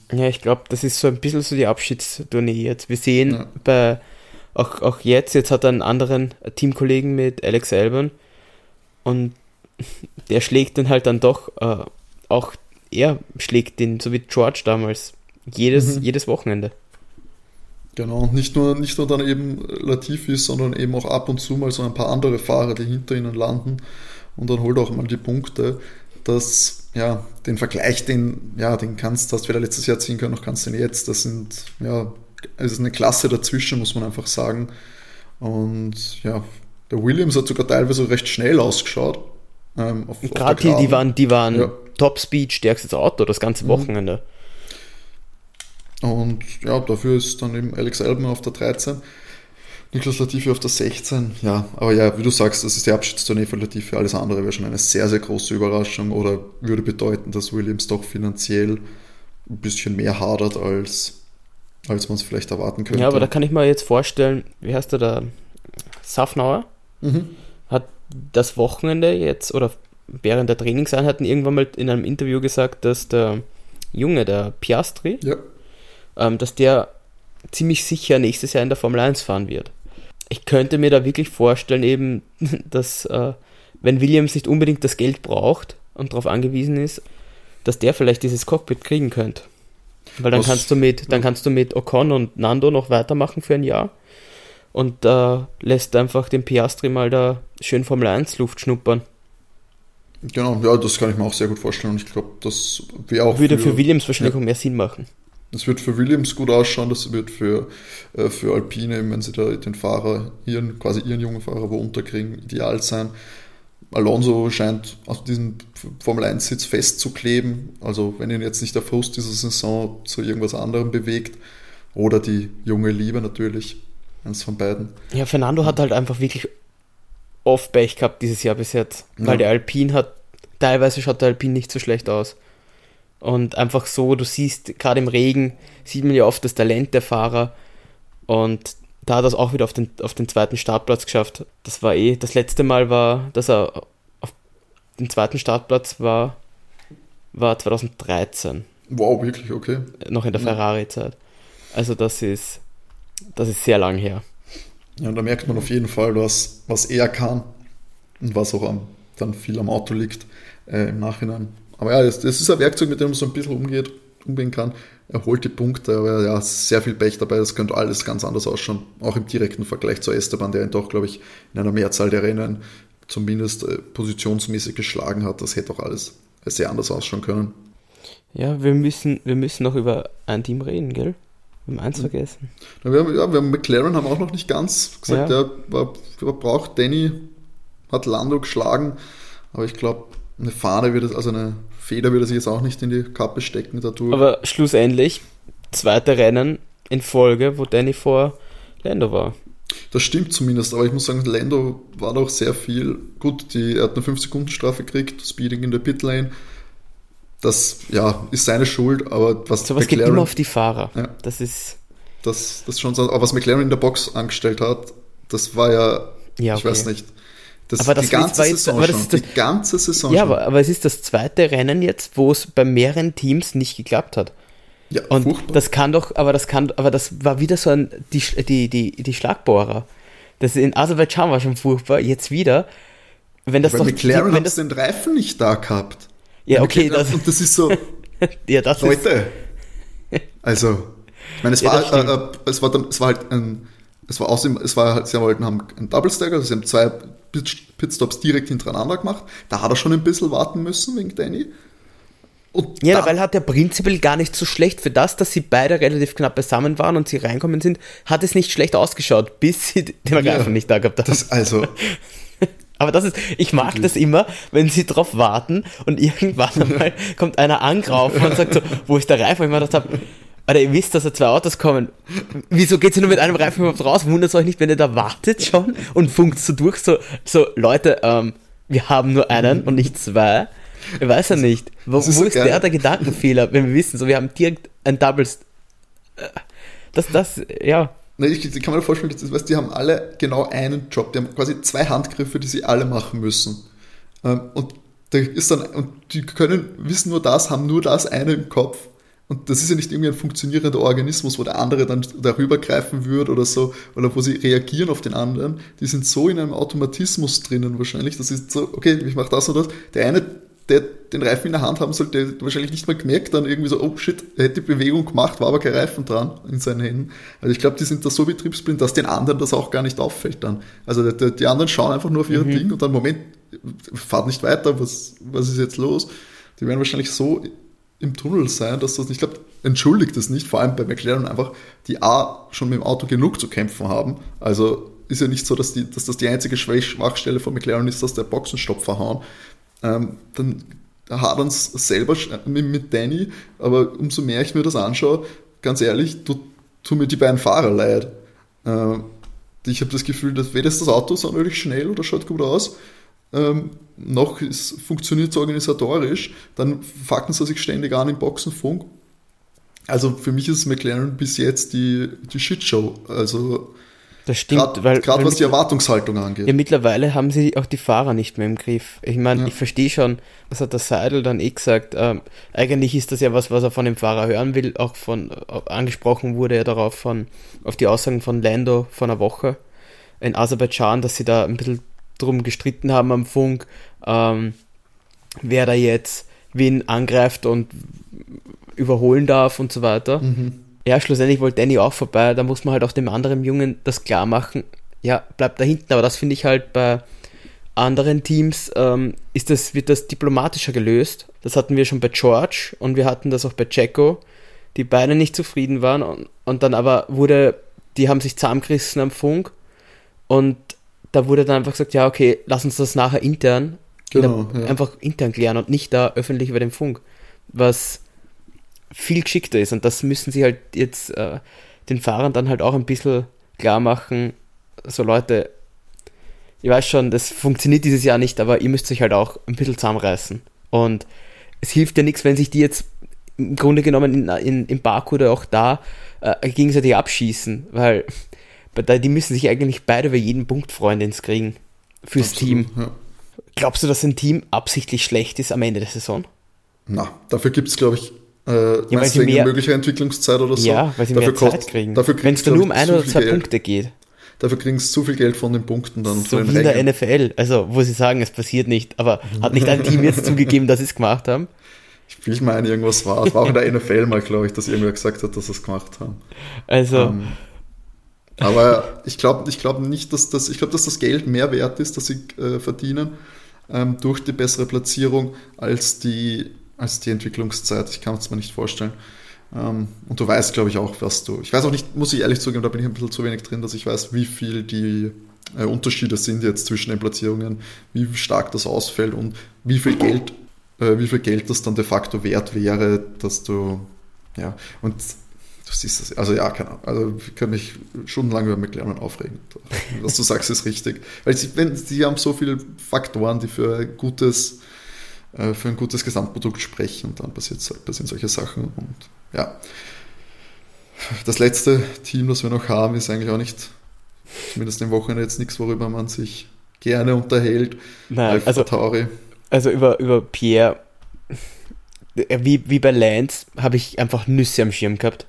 Ich glaube, das ist so ein bisschen so die Abschiedstournee jetzt. Wir sehen auch jetzt hat er einen anderen Teamkollegen mit Alex Albon und der schlägt dann halt dann doch, auch er schlägt den, so wie George damals, jedes Wochenende. Genau, nicht nur dann eben Latifi, sondern eben auch ab und zu mal so ein paar andere Fahrer, die hinter ihnen landen und dann holt auch mal die Punkte. Das, ja, den Vergleich, den hast du weder letztes Jahr ziehen können, noch kannst du ihn jetzt. Das sind, ja, es ist eine Klasse dazwischen, muss man einfach sagen. Und ja, der Williams hat sogar teilweise recht schnell ausgeschaut. Gerade die waren ja. Top-Speed, stärkstes Auto, das ganze Wochenende. Und ja, dafür ist dann eben Alex Albon auf der 13. Nicolas Latifi auf der 16, ja, aber ja, wie du sagst, das ist die Abschiedstournee von Latifi, alles andere wäre schon eine sehr, sehr große Überraschung oder würde bedeuten, dass Williams doch finanziell ein bisschen mehr hadert, als man es vielleicht erwarten könnte. Ja, aber da kann ich mir jetzt vorstellen, wie heißt der Safnauer, hat das Wochenende jetzt oder während der Trainingseinheiten irgendwann mal in einem Interview gesagt, dass der Junge, der Piastri, dass der ziemlich sicher nächstes Jahr in der Formel 1 fahren wird. Ich könnte mir da wirklich vorstellen, eben, dass wenn Williams nicht unbedingt das Geld braucht und darauf angewiesen ist, dass der vielleicht dieses Cockpit kriegen könnte. Weil dann kannst du mit Ocon und Nando noch weitermachen für ein Jahr und da lässt einfach den Piastri mal da schön Formel 1 Luft schnuppern. Genau, ja, das kann ich mir auch sehr gut vorstellen und ich glaube, das wäre auch... Würde für Williams wahrscheinlich auch mehr Sinn machen. Das wird für Williams gut ausschauen, das wird für Alpine, wenn sie da den Fahrer, ihren jungen Fahrer wo unterkriegen, ideal sein. Alonso scheint auf diesem Formel-1-Sitz festzukleben, also wenn ihn jetzt nicht der Frust dieser Saison zu irgendwas anderem bewegt oder die junge Liebe natürlich, eines von beiden. Ja, Fernando hat halt einfach wirklich oft Pech gehabt dieses Jahr bis jetzt, weil der Alpine teilweise schaut der Alpine nicht so schlecht aus. Und einfach so, du siehst, gerade im Regen, sieht man ja oft das Talent der Fahrer und da hat er es auch wieder auf den zweiten Startplatz geschafft. Das war das letzte Mal dass er auf dem zweiten Startplatz war 2013. Wow, wirklich, okay. Noch in der Ferrari-Zeit. Also das ist sehr lang her. Ja, und da merkt man auf jeden Fall, was er kann und was auch dann viel am Auto liegt im Nachhinein. Aber ja, das ist ein Werkzeug, mit dem man so ein bisschen umgehen kann. Er holt die Punkte, aber ja, sehr viel Pech dabei. Das könnte alles ganz anders ausschauen. Auch im direkten Vergleich zu Esteban, der ihn doch, glaube ich, in einer Mehrzahl der Rennen zumindest positionsmäßig geschlagen hat. Das hätte auch alles sehr anders ausschauen können. Ja, wir müssen noch über ein Team reden, gell? Wir haben eins vergessen. Ja, wir haben McLaren haben auch noch nicht ganz gesagt, ja. der braucht Danny, hat Lando geschlagen, aber ich glaube, eine Feder würde sich jetzt auch nicht in die Kappe stecken dadurch. Aber schlussendlich, zweite Rennen in Folge, wo Danny vor Lando war. Das stimmt zumindest, aber ich muss sagen, Lando war doch sehr viel. Gut, er hat eine 5-Sekunden-Strafe gekriegt, Speeding in der Pitlane. Das, ja, ist seine Schuld, aber was so was McLaren, geht immer auf die Fahrer. Ja, das ist schon so, aber was McLaren in der Box angestellt hat, das war ja okay. Ich weiß nicht. Die ganze Saison schon. Ja, aber es ist das zweite Rennen jetzt, wo es bei mehreren Teams nicht geklappt hat. Ja, und furchtbar. Das war wieder so die Schlagbohrer. Das in Aserbaidschan war schon furchtbar, jetzt wieder. McLaren hat den Reifen nicht da gehabt. Ja, okay. Das ist so, ja, das Leute, ist, also, ich meine, sie haben einen Double-Stacker, also sie haben zwei Pitstops direkt hintereinander gemacht. Da hat er schon ein bisschen warten müssen wegen Danny. Und ja, weil hat der prinzipiell gar nicht so schlecht für das, dass sie beide relativ knapp beisammen waren und sie reinkommen sind, hat es nicht schlecht ausgeschaut, bis sie den Reifen nicht da gehabt haben. Aber das ist, ich mag das immer, wenn sie drauf warten und irgendwann einmal kommt einer angraufen und sagt so, wo ist der Reifen? Ich meine, das habe... Alter, ihr wisst, dass da zwei Autos kommen. Wieso geht ihr nur mit einem Reifen überhaupt raus? Wundert es euch nicht, wenn ihr da wartet schon und funkt so durch, so Leute, wir haben nur einen und nicht zwei. Ich weiß ja nicht. Wo ist der Gedankenfehler, wenn wir wissen, so wir haben direkt ein Doubles. Nee, ich kann mir vorstellen, die haben alle genau einen Job. Die haben quasi zwei Handgriffe, die sie alle machen müssen. Und die wissen nur das, haben nur das eine im Kopf. Und das ist ja nicht irgendwie ein funktionierender Organismus, wo der andere dann darüber greifen würde oder so, oder wo sie reagieren auf den anderen. Die sind so in einem Automatismus drinnen wahrscheinlich. Das ist so, okay, ich mache das und das. Der eine, der den Reifen in der Hand haben soll, der hat wahrscheinlich nicht mal gemerkt, dann irgendwie so, oh shit, er hätte die Bewegung gemacht, war aber kein Reifen dran in seinen Händen. Also ich glaube, die sind da so betriebsblind, dass den anderen das auch gar nicht auffällt dann. Also die anderen schauen einfach nur auf ihr Ding und dann, Moment, fahrt nicht weiter, was ist jetzt los? Die werden wahrscheinlich so im Tunnel sein, dass das nicht klappt. Entschuldigt es nicht, vor allem bei McLaren einfach, die schon mit dem Auto genug zu kämpfen haben. Also ist ja nicht so, dass das die einzige Schwachstelle von McLaren ist, dass der Boxenstopp verhauen. Dann hadern sie selber mit Danny, aber umso mehr ich mir das anschaue, ganz ehrlich, tun mir die beiden Fahrer leid. Ich habe das Gefühl, dass weder ist das Auto sonderlich schnell oder schaut gut aus, noch funktioniert es organisatorisch, dann fucken sie sich ständig an im Boxenfunk. Also für mich ist McLaren bis jetzt die Shitshow. Also das stimmt, gerade was die Erwartungshaltung angeht. Ja, mittlerweile haben sie auch die Fahrer nicht mehr im Griff. Ich meine, ich verstehe schon, was hat der Seidel dann gesagt, eigentlich ist das ja was er von dem Fahrer hören will, auch angesprochen wurde er darauf auf die Aussagen von Lando von einer Woche in Aserbaidschan, dass sie da ein bisschen drum gestritten haben am Funk, wer da jetzt wen angreift und überholen darf und so weiter. Ja, schlussendlich wollte Danny auch vorbei, da muss man halt auch dem anderen Jungen das klar machen, ja, bleibt da hinten, aber das finde ich halt bei anderen Teams, wird das diplomatischer gelöst, das hatten wir schon bei George und wir hatten das auch bei Checo, die beide nicht zufrieden waren und dann aber die haben sich zusammengerissen am Funk und da wurde dann einfach gesagt, ja okay, lass uns das nachher intern, genau, ja, einfach intern klären und nicht da öffentlich über den Funk, was viel geschickter ist und das müssen sie halt jetzt den Fahrern dann halt auch ein bisschen klar machen, so Leute, ich weiß schon, das funktioniert dieses Jahr nicht, aber ihr müsst euch halt auch ein bisschen zusammenreißen und es hilft ja nichts, wenn sich die jetzt im Grunde genommen in Baku oder auch da gegenseitig abschießen, weil die müssen sich eigentlich beide über jeden Punkt freuen, den sie kriegen fürs Team. Ja. Glaubst du, dass ein Team absichtlich schlecht ist am Ende der Saison? Na, dafür gibt es, glaube ich, deswegen eine mögliche Entwicklungszeit oder so. Ja, weil sie dafür mehr Zeit kriegen. Wenn es da nur um 1 oder 2 Punkte geht. Dafür kriegen sie zu viel Geld von den Punkten dann. So wie in der NFL, also wo sie sagen, es passiert nicht, aber hat nicht ein Team jetzt zugegeben, dass sie es gemacht haben? Ich meine, irgendwas war. Es war auch in der NFL mal, glaube ich, dass irgendwer gesagt hat, dass sie es gemacht haben. Also... aber ich glaube nicht, dass das Geld mehr wert ist, das sie verdienen, durch die bessere Platzierung als die Entwicklungszeit. Ich kann es mir nicht vorstellen. Und du weißt, glaube ich, auch, ich weiß auch nicht, muss ich ehrlich zugeben, da bin ich ein bisschen zu wenig drin, dass ich weiß, wie viel die Unterschiede sind jetzt zwischen den Platzierungen, wie stark das ausfällt und wie viel Geld das dann de facto wert wäre, dass du, ja, und du siehst das, also ja, keine Ahnung. Also ich kann mich stundenlang über McLaren aufregen. Was du sagst, ist richtig. Weil sie haben so viele Faktoren, die für ein gutes Gesamtprodukt sprechen und dann passieren solche Sachen. Und ja, das letzte Team, das wir noch haben, ist eigentlich auch nicht, zumindest am Wochenende jetzt nichts, worüber man sich gerne unterhält. Nein, AlphaTauri. Also über Pierre, wie bei Lance, habe ich einfach Nüsse am Schirm gehabt.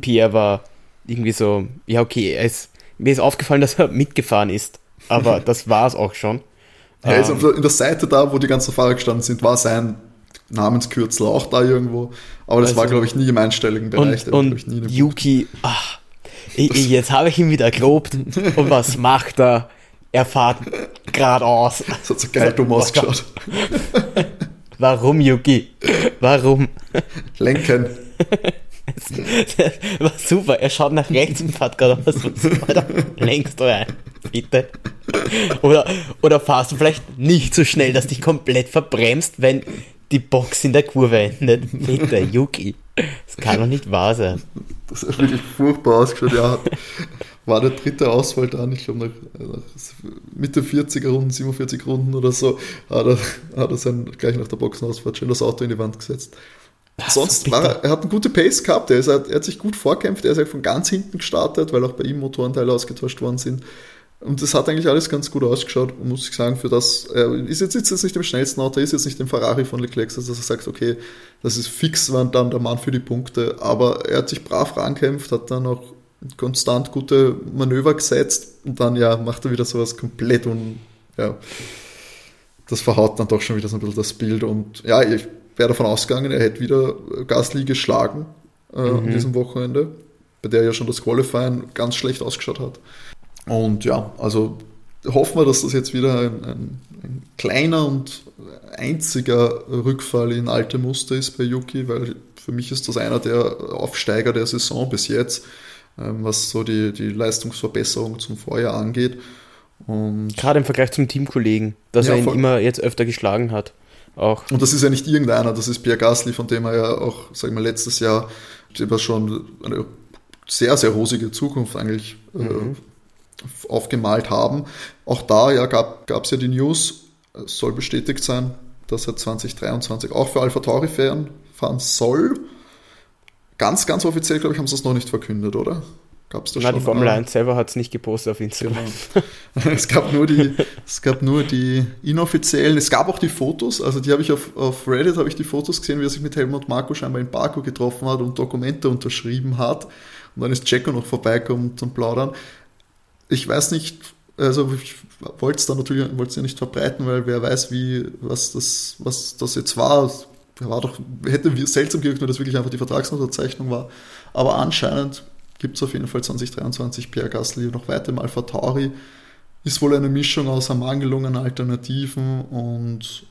Pierre war irgendwie so, ja okay, mir ist aufgefallen, dass er mitgefahren ist, aber das war es auch schon. Er ist auf der Seite da, wo die ganzen Fahrer gestanden sind, war sein Namenskürzel auch da irgendwo, aber das war, glaube ich, nie im einstelligen Bereich. Und Yuki, jetzt habe ich ihn wieder gelobt und was macht er? Er fährt geradeaus. Das hat so geil dumm ausgeschaut. Warum, Yuki? Warum? Lenken. Das war super, er schaut nach rechts und fährt gerade aus. Längst rein, bitte. Oder fahrst du vielleicht nicht so schnell, dass dich komplett verbremst, wenn die Box in der Kurve endet. Bitte, Yuki. Das kann doch nicht wahr sein. Das ist wirklich furchtbar ausgeschaut, ja. War der dritte Ausfall dran, ich glaube nach Mitte 40er Runden, 47 Runden oder so, hat er gleich nach der Boxenausfahrt schön das Auto in die Wand gesetzt. Sonst er hat eine gute Pace gehabt, er hat sich gut vorkämpft, er ist halt von ganz hinten gestartet, weil auch bei ihm Motorenteile ausgetauscht worden sind. Und das hat eigentlich alles ganz gut ausgeschaut, muss ich sagen, für das, er ist jetzt nicht im schnellsten Auto, er ist jetzt nicht im Ferrari von Leclerc, dass er sagt, okay, das ist fix, war dann der Mann für die Punkte, aber er hat sich brav rankämpft, hat dann auch konstant gute Manöver gesetzt und dann, ja, macht er wieder sowas komplett und, ja, das verhaut dann doch schon wieder so ein bisschen das Bild und, ja, ich wäre davon ausgegangen, er hätte wieder Gasly geschlagen an diesem Wochenende, bei der ja schon das Qualifying ganz schlecht ausgeschaut hat. Und ja, also hoffen wir, dass das jetzt wieder ein kleiner und einziger Rückfall in alte Muster ist bei Yuki, weil für mich ist das einer der Aufsteiger der Saison bis jetzt, was so die Leistungsverbesserung zum Vorjahr angeht. Und gerade im Vergleich zum Teamkollegen, dass er ihn immer jetzt öfter geschlagen hat. Auch. Und das ist ja nicht irgendeiner, das ist Pierre Gasly, von dem er ja auch, sagen wir, letztes Jahr schon eine sehr, sehr rosige Zukunft eigentlich aufgemalt haben. Auch da ja, gab es ja die News, es soll bestätigt sein, dass er 2023 auch für AlphaTauri fahren soll. Ganz, ganz offiziell, glaube ich, haben sie es noch nicht verkündet, oder? Gab's da schon? Nein, die Formel 1 selber hat es nicht gepostet auf Instagram. Genau. Es gab nur die inoffiziellen, es gab auch die Fotos, also die habe ich auf Reddit, habe ich die Fotos gesehen, wie er sich mit Helmut Marko scheinbar in Baku getroffen hat und Dokumente unterschrieben hat. Und dann ist Checo noch vorbeigekommen zum Plaudern. Ich weiß nicht, also ich wollte es ja nicht verbreiten, weil wer weiß, was das jetzt war. war doch, hätte seltsam gewirkt, wenn das wirklich einfach die Vertragsunterzeichnung war. Aber anscheinend gibt es auf jeden Fall 2023 Pierre Gasly noch weiter im AlphaTauri. Ist wohl eine Mischung aus ermangelungen Alternativen und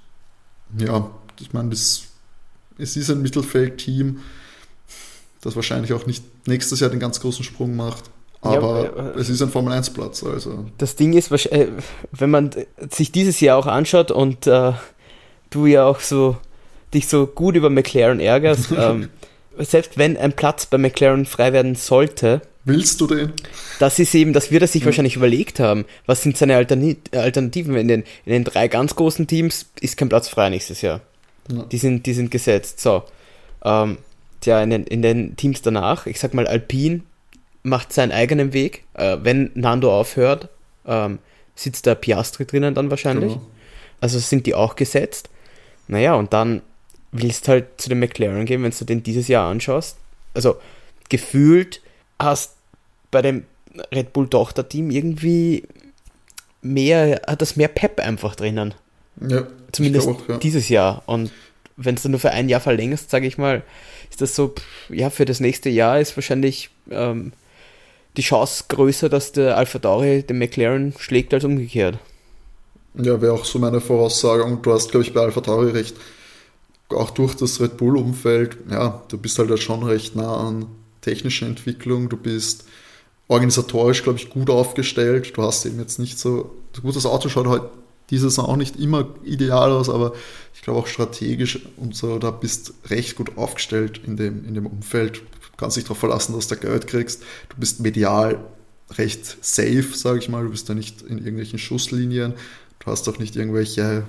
ja, ich meine, es ist ein Mittelfeldteam, das wahrscheinlich auch nicht nächstes Jahr den ganz großen Sprung mamacht. Aber ja, es ist ein Formel-1-Platz. Also. Das Ding ist, wenn man sich dieses Jahr auch anschaut und du ja auch so dich so gut über McLaren ärgerst, selbst wenn ein Platz bei McLaren frei werden sollte, willst du den? Das ist eben, das wird er sich wahrscheinlich überlegt haben. Was sind seine Alternativen? In den drei ganz großen Teams ist kein Platz frei nächstes Jahr. Ja. Die sind gesetzt. So. In den Teams danach, ich sag mal, Alpine macht seinen eigenen Weg. Wenn Nando aufhört, sitzt da Piastri drinnen dann wahrscheinlich. Genau. Also sind die auch gesetzt. Naja, und dann willst halt zu den McLaren gehen, wenn du den dieses Jahr anschaust. Also gefühlt hast bei dem Red Bull-Tochter-Team irgendwie hat das mehr Pep einfach drinnen. Ja, zumindest auch, ja, dieses Jahr. Und wenn es dann nur für ein Jahr verlängerst, sage ich mal, ist das so, ja, für das nächste Jahr ist wahrscheinlich die Chance größer, dass der AlphaTauri den McLaren schlägt, als umgekehrt. Ja, wäre auch so meine Voraussage. Und du hast, glaube ich, bei AlphaTauri recht. Auch durch das Red Bull-Umfeld, ja, du bist halt schon recht nah an technische Entwicklung, du bist organisatorisch, glaube ich, gut aufgestellt, du hast eben jetzt nicht so, gut, das Auto schaut heute diese Saison auch nicht immer ideal aus, aber ich glaube auch strategisch und so, da bist recht gut aufgestellt in dem Umfeld, du kannst dich darauf verlassen, dass du Geld kriegst, du bist medial recht safe, sage ich mal, du bist da nicht in irgendwelchen Schusslinien, du hast auch nicht irgendwelche,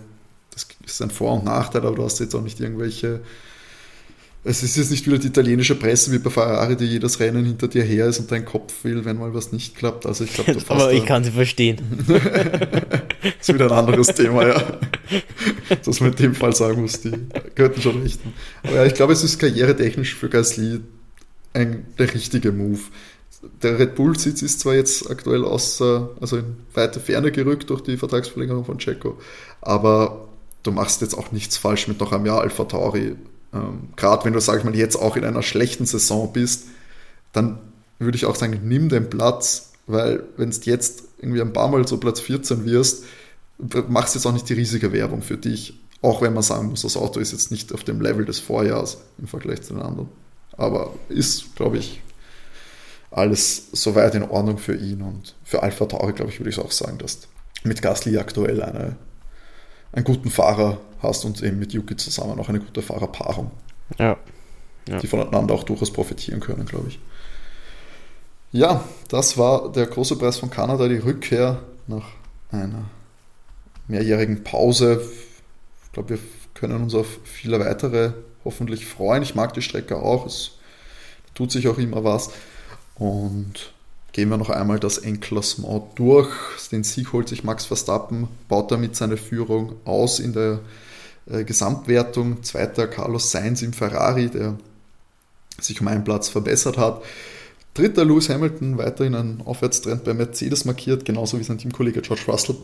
das ist ein Vor- und Nachteil, aber du hast jetzt auch nicht irgendwelche. Es ist jetzt nicht wieder die italienische Presse wie bei Ferrari, die jedes Rennen hinter dir her ist und deinen Kopf will, wenn mal was nicht klappt. Also ich glaube, aber ich kann sie verstehen. Das ist wieder ein anderes Thema, ja. Das man in dem Fall sagen muss, die könnten schon richten. Aber ja, ich glaube, es ist karrieretechnisch für Gasly der richtige Move. Der Red Bull-Sitz ist zwar jetzt aktuell in weite Ferne gerückt durch die Vertragsverlängerung von Checo, aber du machst jetzt auch nichts falsch mit noch einem Jahr AlphaTauri. Gerade wenn du, sag ich mal, jetzt auch in einer schlechten Saison bist, dann würde ich auch sagen, nimm den Platz, weil wenn du jetzt irgendwie ein paar Mal so Platz 14 wirst, machst jetzt auch nicht die riesige Werbung für dich, auch wenn man sagen muss, das Auto ist jetzt nicht auf dem Level des Vorjahres im Vergleich zu den anderen, aber ist, glaube ich, alles soweit in Ordnung für ihn und für AlphaTauri, glaube ich, würde ich auch sagen, dass du mit Gasly aktuell einen guten Fahrer hast und eben mit Yuki zusammen auch eine gute Fahrerpaarung. Ja. Ja. Die voneinander auch durchaus profitieren können, glaube ich. Ja, das war der große Preis von Kanada, die Rückkehr nach einer mehrjährigen Pause. Ich glaube, wir können uns auf viele weitere hoffentlich freuen. Ich mag die Strecke auch, es tut sich auch immer was. Und gehen wir noch einmal das Endklassement durch. Den Sieg holt sich Max Verstappen, baut damit seine Führung aus in der Gesamtwertung. Zweiter Carlos Sainz im Ferrari, der sich um einen Platz verbessert hat. Dritter Lewis Hamilton, weiterhin einen Aufwärtstrend bei Mercedes markiert, genauso wie sein Teamkollege George Russell,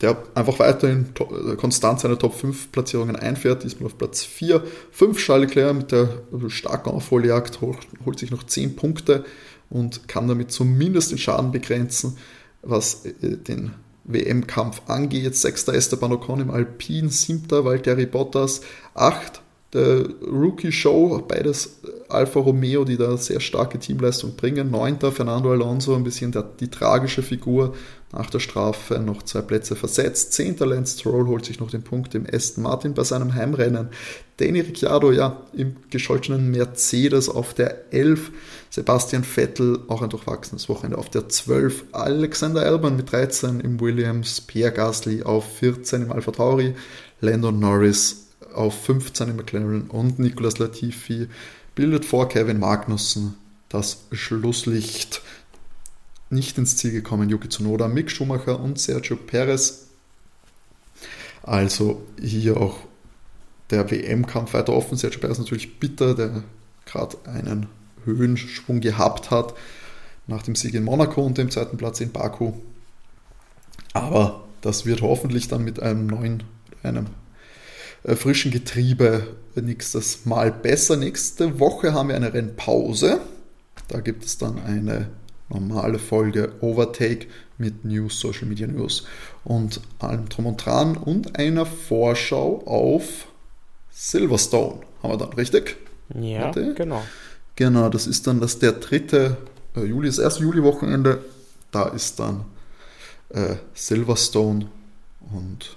der einfach weiterhin konstant seine Top-5-Platzierungen einfährt, diesmal auf Platz 4. 5 Charles Leclerc mit der starken Aufholjagd holt sich noch 10 Punkte und kann damit zumindest den Schaden begrenzen, was den WM-Kampf angeht. 6. Esteban Ocon im Alpine, 7. Valtteri Bottas, 8. der Rookie Show, beides Alfa Romeo, die da sehr starke Teamleistung bringen. 9. Fernando Alonso, ein bisschen die tragische Figur, nach der Strafe noch 2 Plätze versetzt. 10. Lance Stroll holt sich noch den Punkt im Aston Martin bei seinem Heimrennen. Danny Ricciardo, ja, im gescholtenen Mercedes auf der 11. Sebastian Vettel, auch ein durchwachsenes Wochenende, auf der 12. Alexander Albon mit 13 im Williams. Pierre Gasly auf 14 im AlphaTauri. Lando Norris auf 15 im McLaren und Nicolas Latifi bildet vor Kevin Magnussen das Schlusslicht. Nicht ins Ziel gekommen Yuki Tsunoda, Mick Schumacher und Sergio Perez. Also hier auch der WM-Kampf weiter offen. Sergio Perez natürlich bitter, der gerade einen Höhenschwung gehabt hat nach dem Sieg in Monaco und dem zweiten Platz in Baku. Aber das wird hoffentlich dann mit einem frischen Getriebe nächstes Mal besser. Nächste Woche haben wir eine Rennpause. Da gibt es dann eine normale Folge Overtake mit News, Social Media News und allem drum und dran und einer Vorschau auf Silverstone. Haben wir dann, richtig? Ja, Warte. Genau. Genau, das ist dann das der 3. Juli, das erste Juli-Wochenende. Da ist dann Silverstone und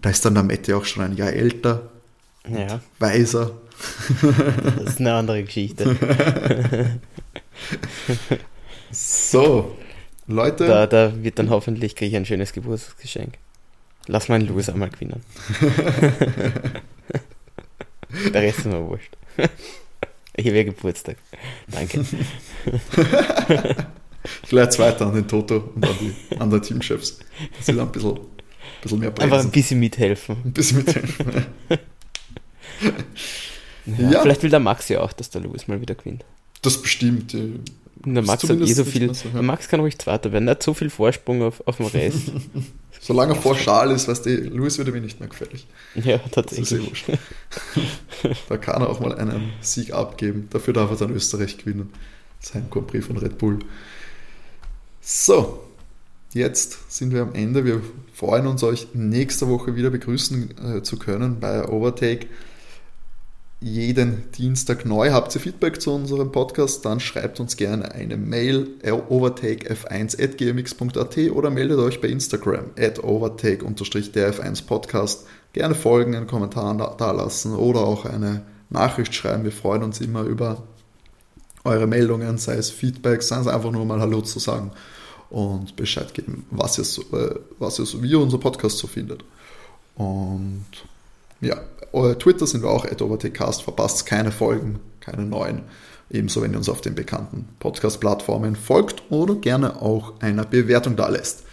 da ist dann der Metti auch schon ein Jahr älter, ja, weiser. Das ist eine andere Geschichte. So, Leute. Da wird dann hoffentlich, kriege ich ein schönes Geburtstagsgeschenk. Lass meinen Lewis einmal gewinnen. Der Rest ist mir wurscht. Hier wäre Geburtstag. Danke. Ich leite es weiter an den Toto und an die anderen Teamchefs. Das ist ein bisschen mehr bremsen. Einfach ein bisschen mithelfen. Ja. Vielleicht will der Max ja auch, dass der Lewis mal wieder gewinnt. Das bestimmt. Der Max hat eh so viel. So, ja. Max kann ruhig Zweiter werden. Er hat so viel Vorsprung auf dem Rest. Solange er vor Charles ist, weißt du, Lewis würde mir nicht mehr gefällig. Ja, tatsächlich. Da kann er auch mal einen Sieg abgeben. Dafür darf er dann Österreich gewinnen. Sein Grand Prix von Red Bull. So, jetzt sind wir am Ende. Wir freuen uns, euch nächste Woche wieder begrüßen zu können bei Overtake. Jeden Dienstag neu. Habt ihr Feedback zu unserem Podcast, dann schreibt uns gerne eine Mail overtakef1@gmx.at oder meldet euch bei Instagram @overtake_df1podcast. Gerne folgen, einen Kommentar da lassen oder auch eine Nachricht schreiben. Wir freuen uns immer über eure Meldungen, sei es Feedback, sei es einfach nur mal Hallo zu sagen und Bescheid geben, wie ihr unser Podcast so findet. Und ja, Twitter sind wir auch @overtakecast, verpasst keine Folgen, keine neuen. Ebenso, wenn ihr uns auf den bekannten Podcast-Plattformen folgt oder gerne auch eine Bewertung da lässt.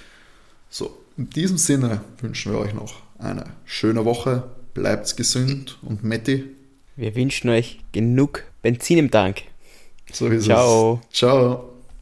So, in diesem Sinne wünschen wir euch noch eine schöne Woche. Bleibt gesund und Metti. Wir wünschen euch genug Benzin im Tank. So ist es. Ciao. Ciao.